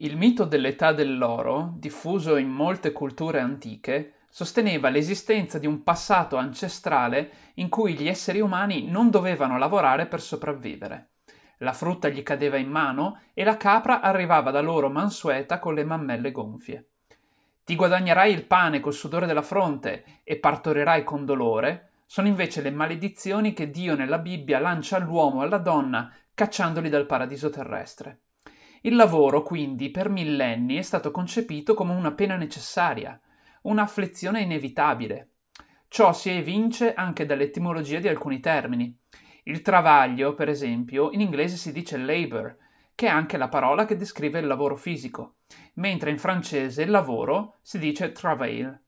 Il mito dell'età dell'oro, diffuso in molte culture antiche, sosteneva l'esistenza di un passato ancestrale in cui gli esseri umani non dovevano lavorare per sopravvivere. La frutta gli cadeva in mano e la capra arrivava da loro mansueta con le mammelle gonfie. Ti guadagnerai il pane col sudore della fronte e partorirai con dolore, sono invece le maledizioni che Dio nella Bibbia lancia all'uomo e alla donna, cacciandoli dal paradiso terrestre. Il lavoro, quindi, per millenni è stato concepito come una pena necessaria, un'afflizione inevitabile. Ciò si evince anche dall'etimologia di alcuni termini. Il travaglio, per esempio, in inglese si dice labor, che è anche la parola che descrive il lavoro fisico, mentre in francese il lavoro si dice travail.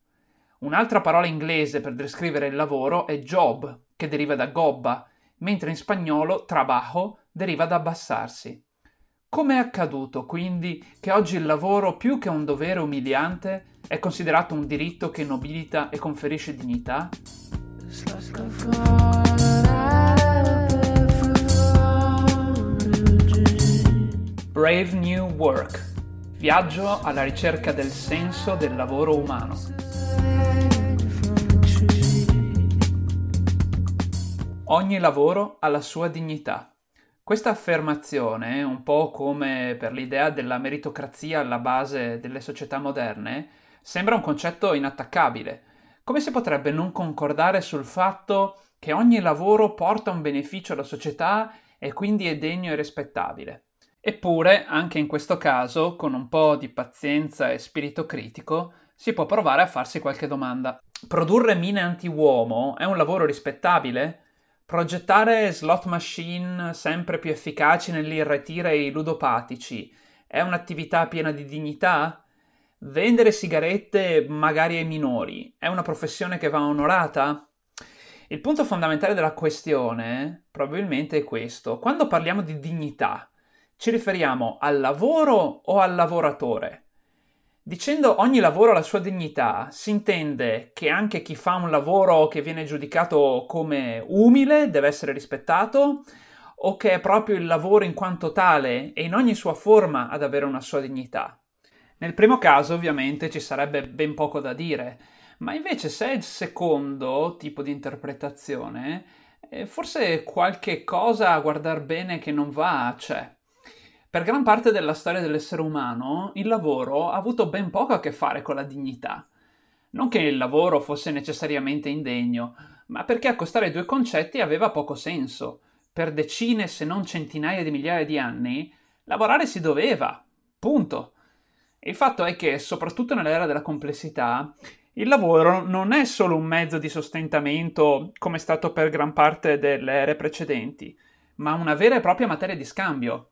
Un'altra parola inglese per descrivere il lavoro è job, che deriva da gobba, mentre in spagnolo trabajo deriva da abbassarsi. Come è accaduto, quindi, che oggi il lavoro, più che un dovere umiliante, è considerato un diritto che nobilita e conferisce dignità? Brave New Work. Viaggio alla ricerca del senso del lavoro umano. Ogni lavoro ha la sua dignità. Questa affermazione, un po' come per l'idea della meritocrazia alla base delle società moderne, sembra un concetto inattaccabile. Come si potrebbe non concordare sul fatto che ogni lavoro porta un beneficio alla società e quindi è degno e rispettabile? Eppure, anche in questo caso, con un po' di pazienza e spirito critico, si può provare a farsi qualche domanda. Produrre mine anti-uomo è un lavoro rispettabile? Progettare slot machine sempre più efficaci nell'irretire i ludopatici è un'attività piena di dignità? Vendere sigarette magari ai minori è una professione che va onorata? Il punto fondamentale della questione probabilmente è questo. Quando parliamo di dignità, ci riferiamo al lavoro o al lavoratore? Dicendo ogni lavoro ha la sua dignità, si intende che anche chi fa un lavoro che viene giudicato come umile deve essere rispettato, o che è proprio il lavoro in quanto tale e in ogni sua forma ad avere una sua dignità? Nel primo caso ovviamente ci sarebbe ben poco da dire, ma invece se è il secondo tipo di interpretazione, forse qualche cosa a guardar bene che non va c'è. Per gran parte della storia dell'essere umano, il lavoro ha avuto ben poco a che fare con la dignità. Non che il lavoro fosse necessariamente indegno, ma perché accostare i due concetti aveva poco senso. Per decine, se non centinaia di migliaia di anni, lavorare si doveva. Punto. Il fatto è che, soprattutto nell'era della complessità, il lavoro non è solo un mezzo di sostentamento, come è stato per gran parte delle ere precedenti, ma una vera e propria materia di scambio.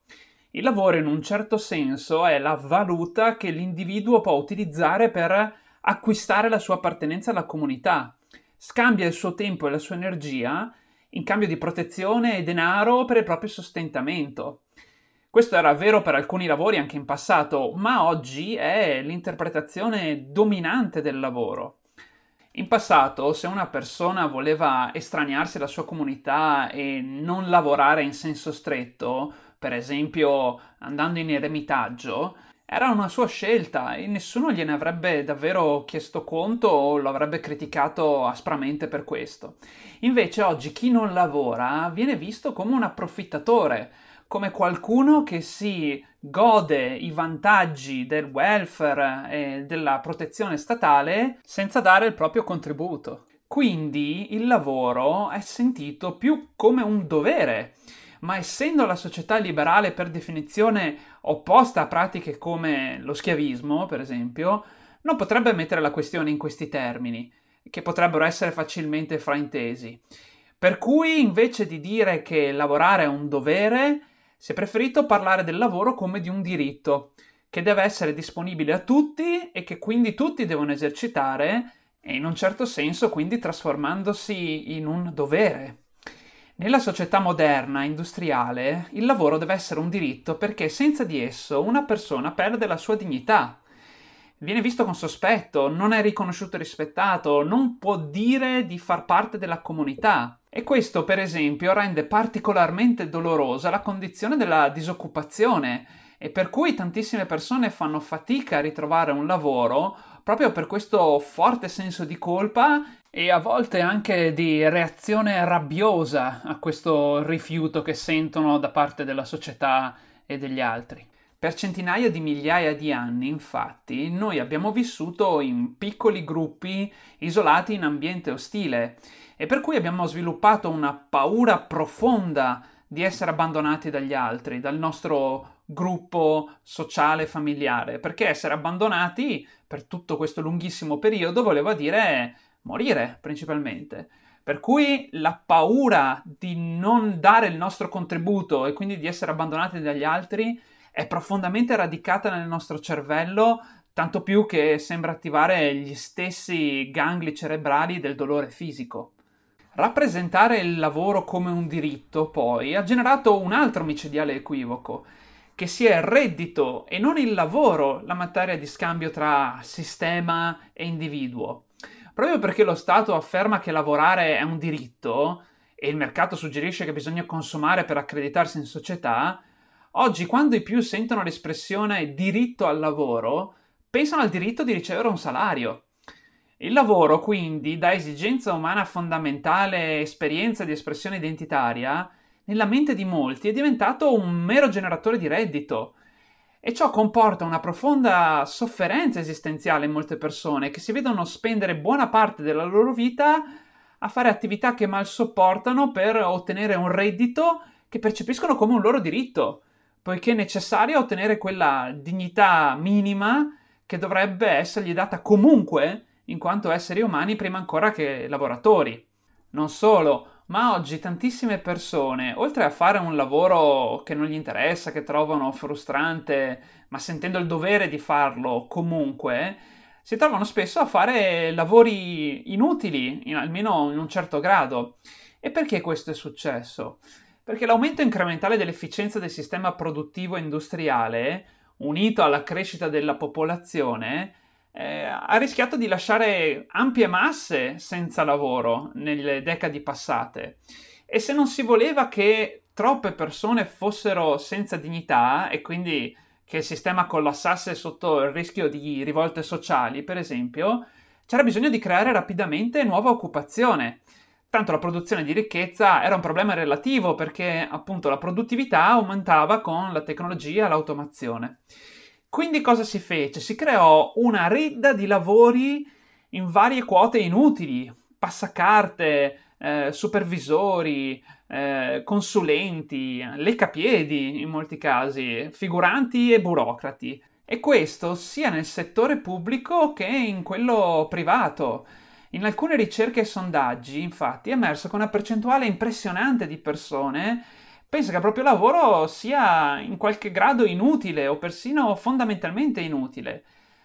Il lavoro, in un certo senso, è la valuta che l'individuo può utilizzare per acquistare la sua appartenenza alla comunità. Scambia il suo tempo e la sua energia in cambio di protezione e denaro per il proprio sostentamento. Questo era vero per alcuni lavori anche in passato, ma oggi è l'interpretazione dominante del lavoro. In passato, se una persona voleva estraniarsi dalla sua comunità e non lavorare in senso stretto, per esempio andando in eremitaggio, era una sua scelta e nessuno gliene avrebbe davvero chiesto conto o lo avrebbe criticato aspramente per questo. Invece oggi chi non lavora viene visto come un approfittatore, come qualcuno che si gode i vantaggi del welfare e della protezione statale senza dare il proprio contributo. Quindi il lavoro è sentito più come un dovere. Ma essendo la società liberale per definizione opposta a pratiche come lo schiavismo, per esempio, non potrebbe mettere la questione in questi termini, che potrebbero essere facilmente fraintesi. Per cui, invece di dire che lavorare è un dovere, si è preferito parlare del lavoro come di un diritto, che deve essere disponibile a tutti e che quindi tutti devono esercitare, e in un certo senso quindi trasformandosi in un dovere. Nella società moderna, industriale, il lavoro deve essere un diritto perché senza di esso una persona perde la sua dignità. Viene visto con sospetto, non è riconosciuto e rispettato, non può dire di far parte della comunità. E questo, per esempio, rende particolarmente dolorosa la condizione della disoccupazione e per cui tantissime persone fanno fatica a ritrovare un lavoro proprio per questo forte senso di colpa e a volte anche di reazione rabbiosa a questo rifiuto che sentono da parte della società e degli altri. Per centinaia di migliaia di anni, infatti, noi abbiamo vissuto in piccoli gruppi isolati in ambiente ostile e per cui abbiamo sviluppato una paura profonda di essere abbandonati dagli altri, dal nostro gruppo sociale familiare, perché essere abbandonati per tutto questo lunghissimo periodo voleva dire morire principalmente. Per cui la paura di non dare il nostro contributo e quindi di essere abbandonati dagli altri è profondamente radicata nel nostro cervello, tanto più che sembra attivare gli stessi gangli cerebrali del dolore fisico. Rappresentare il lavoro come un diritto, poi, ha generato un altro micidiale equivoco, che sia il reddito e non il lavoro la materia di scambio tra sistema e individuo. Proprio perché lo Stato afferma che lavorare è un diritto e il mercato suggerisce che bisogna consumare per accreditarsi in società, oggi, quando i più sentono l'espressione diritto al lavoro, pensano al diritto di ricevere un salario. Il lavoro, quindi, da esigenza umana fondamentale, esperienza di espressione identitaria, nella mente di molti è diventato un mero generatore di reddito. E ciò comporta una profonda sofferenza esistenziale in molte persone che si vedono spendere buona parte della loro vita a fare attività che mal sopportano per ottenere un reddito che percepiscono come un loro diritto, poiché è necessario ottenere quella dignità minima che dovrebbe essergli data comunque in quanto esseri umani prima ancora che lavoratori. Non solo, ma oggi tantissime persone, oltre a fare un lavoro che non gli interessa, che trovano frustrante, ma sentendo il dovere di farlo comunque, si trovano spesso a fare lavori inutili, almeno in un certo grado. E perché questo è successo? Perché l'aumento incrementale dell'efficienza del sistema produttivo industriale, unito alla crescita della popolazione, ha rischiato di lasciare ampie masse senza lavoro nelle decadi passate. E se non si voleva che troppe persone fossero senza dignità e quindi che il sistema collassasse sotto il rischio di rivolte sociali, per esempio, c'era bisogno di creare rapidamente nuova occupazione. Tanto la produzione di ricchezza era un problema relativo perché appunto la produttività aumentava con la tecnologia e l'automazione. Quindi cosa si fece? Si creò una ridda di lavori in varie quote inutili, passacarte, supervisori, consulenti, leccapiedi in molti casi, figuranti e burocrati. E questo sia nel settore pubblico che in quello privato. In alcune ricerche e sondaggi, infatti, è emerso che una percentuale impressionante di persone pensa che il proprio lavoro sia in qualche grado inutile o persino fondamentalmente inutile.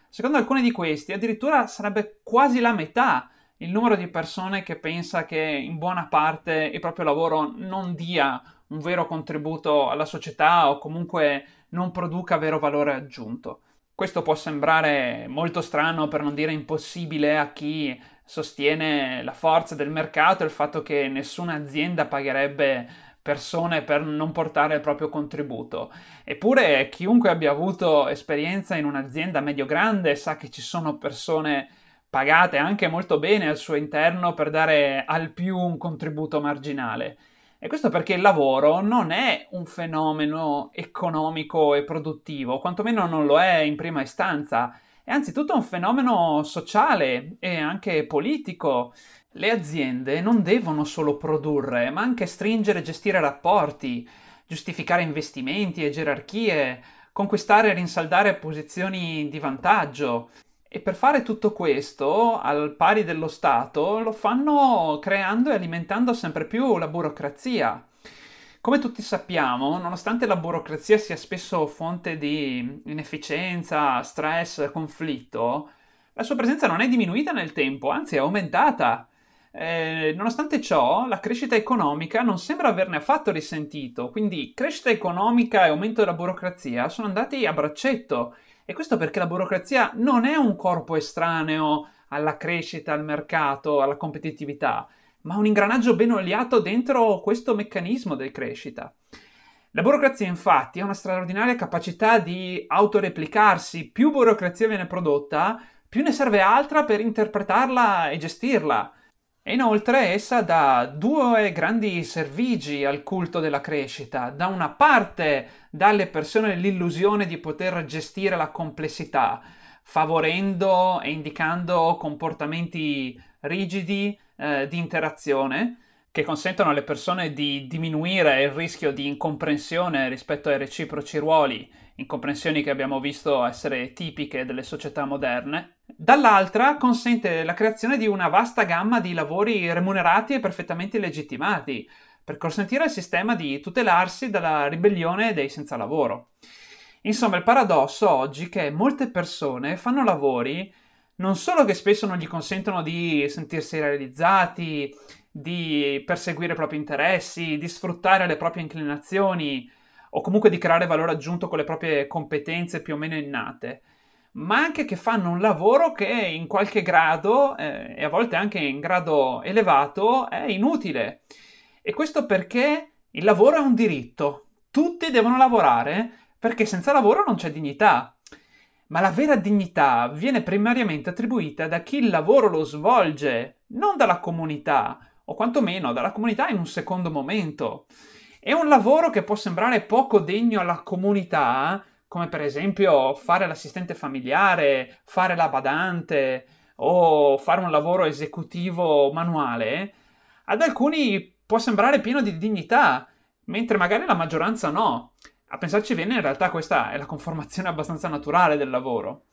Secondo alcuni di questi, addirittura sarebbe quasi la metà il numero di persone che pensa che in buona parte il proprio lavoro non dia un vero contributo alla società o comunque non produca vero valore aggiunto. Questo può sembrare molto strano, per non dire impossibile, a chi sostiene la forza del mercato e il fatto che nessuna azienda pagherebbe persone per non portare il proprio contributo. Eppure chiunque abbia avuto esperienza in un'azienda medio-grande sa che ci sono persone pagate anche molto bene al suo interno per dare al più un contributo marginale. E questo perché il lavoro non è un fenomeno economico e produttivo, quantomeno non lo è in prima istanza. È anzitutto un fenomeno sociale e anche politico. Le aziende non devono solo produrre, ma anche stringere e gestire rapporti, giustificare investimenti e gerarchie, conquistare e rinsaldare posizioni di vantaggio. E per fare tutto questo, al pari dello Stato, lo fanno creando e alimentando sempre più la burocrazia. Come tutti sappiamo, nonostante la burocrazia sia spesso fonte di inefficienza, stress, conflitto, la sua presenza non è diminuita nel tempo, anzi è aumentata. Nonostante ciò, la crescita economica non sembra averne affatto risentito, quindi crescita economica e aumento della burocrazia sono andati a braccetto. E questo perché la burocrazia non è un corpo estraneo alla crescita, al mercato, alla competitività, ma un ingranaggio ben oliato dentro questo meccanismo di crescita. La burocrazia, infatti, ha una straordinaria capacità di autoreplicarsi. Più burocrazia viene prodotta, più ne serve altra per interpretarla e gestirla. E inoltre essa dà due grandi servigi al culto della crescita. Da una parte dà alle persone l'illusione di poter gestire la complessità, favorendo e indicando comportamenti rigidi, di interazione, che consentono alle persone di diminuire il rischio di incomprensione rispetto ai reciproci ruoli, incomprensioni che abbiamo visto essere tipiche delle società moderne. Dall'altra consente la creazione di una vasta gamma di lavori remunerati e perfettamente legittimati, per consentire al sistema di tutelarsi dalla ribellione dei senza lavoro. Insomma, il paradosso oggi è che molte persone fanno lavori non solo che spesso non gli consentono di sentirsi realizzati, di perseguire i propri interessi, di sfruttare le proprie inclinazioni o comunque di creare valore aggiunto con le proprie competenze più o meno innate, ma anche che fanno un lavoro che in qualche grado, e a volte anche in grado elevato, è inutile. E questo perché il lavoro è un diritto. Tutti devono lavorare perché senza lavoro non c'è dignità. Ma la vera dignità viene primariamente attribuita da chi il lavoro lo svolge, non dalla comunità, o quantomeno dalla comunità in un secondo momento. È un lavoro che può sembrare poco degno alla comunità, come per esempio fare l'assistente familiare, fare la badante o fare un lavoro esecutivo manuale, ad alcuni può sembrare pieno di dignità, mentre magari la maggioranza no. A pensarci bene, in realtà questa è la conformazione abbastanza naturale del lavoro.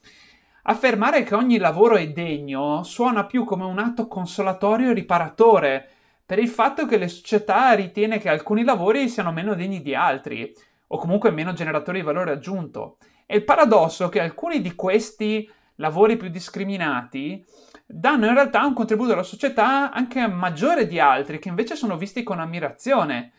Affermare che ogni lavoro è degno suona più come un atto consolatorio e riparatore per il fatto che la società ritiene che alcuni lavori siano meno degni di altri, o comunque meno generatori di valore aggiunto. E il paradosso è che alcuni di questi lavori più discriminati danno in realtà un contributo alla società anche maggiore di altri, che invece sono visti con ammirazione.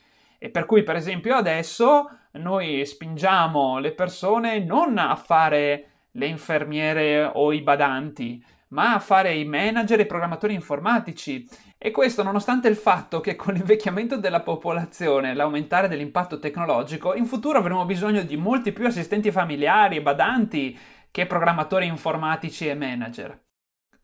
E per cui, per esempio, adesso noi spingiamo le persone non a fare le infermiere o i badanti, ma a fare i manager e i programmatori informatici. E questo nonostante il fatto che con l'invecchiamento della popolazione e l'aumentare dell'impatto tecnologico, in futuro avremo bisogno di molti più assistenti familiari e badanti che programmatori informatici e manager.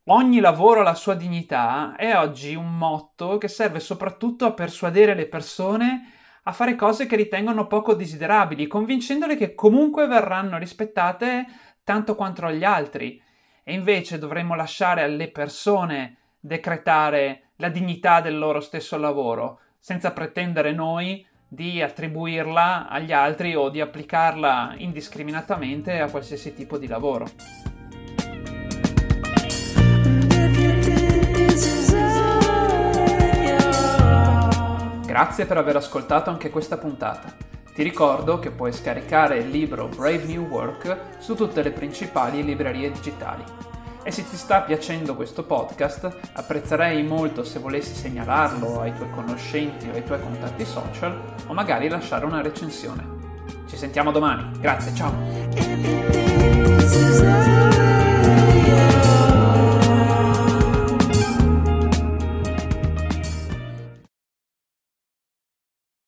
Ogni lavoro ha la sua dignità è oggi un motto che serve soprattutto a persuadere le persone a fare cose che ritengono poco desiderabili, convincendole che comunque verranno rispettate tanto quanto gli altri. E invece dovremmo lasciare alle persone decretare la dignità del loro stesso lavoro, senza pretendere noi di attribuirla agli altri o di applicarla indiscriminatamente a qualsiasi tipo di lavoro. Grazie per aver ascoltato anche questa puntata. Ti ricordo che puoi scaricare il libro Brave New Work su tutte le principali librerie digitali. E se ti sta piacendo questo podcast, apprezzerei molto se volessi segnalarlo ai tuoi conoscenti o ai tuoi contatti social o magari lasciare una recensione. Ci sentiamo domani. Grazie, ciao!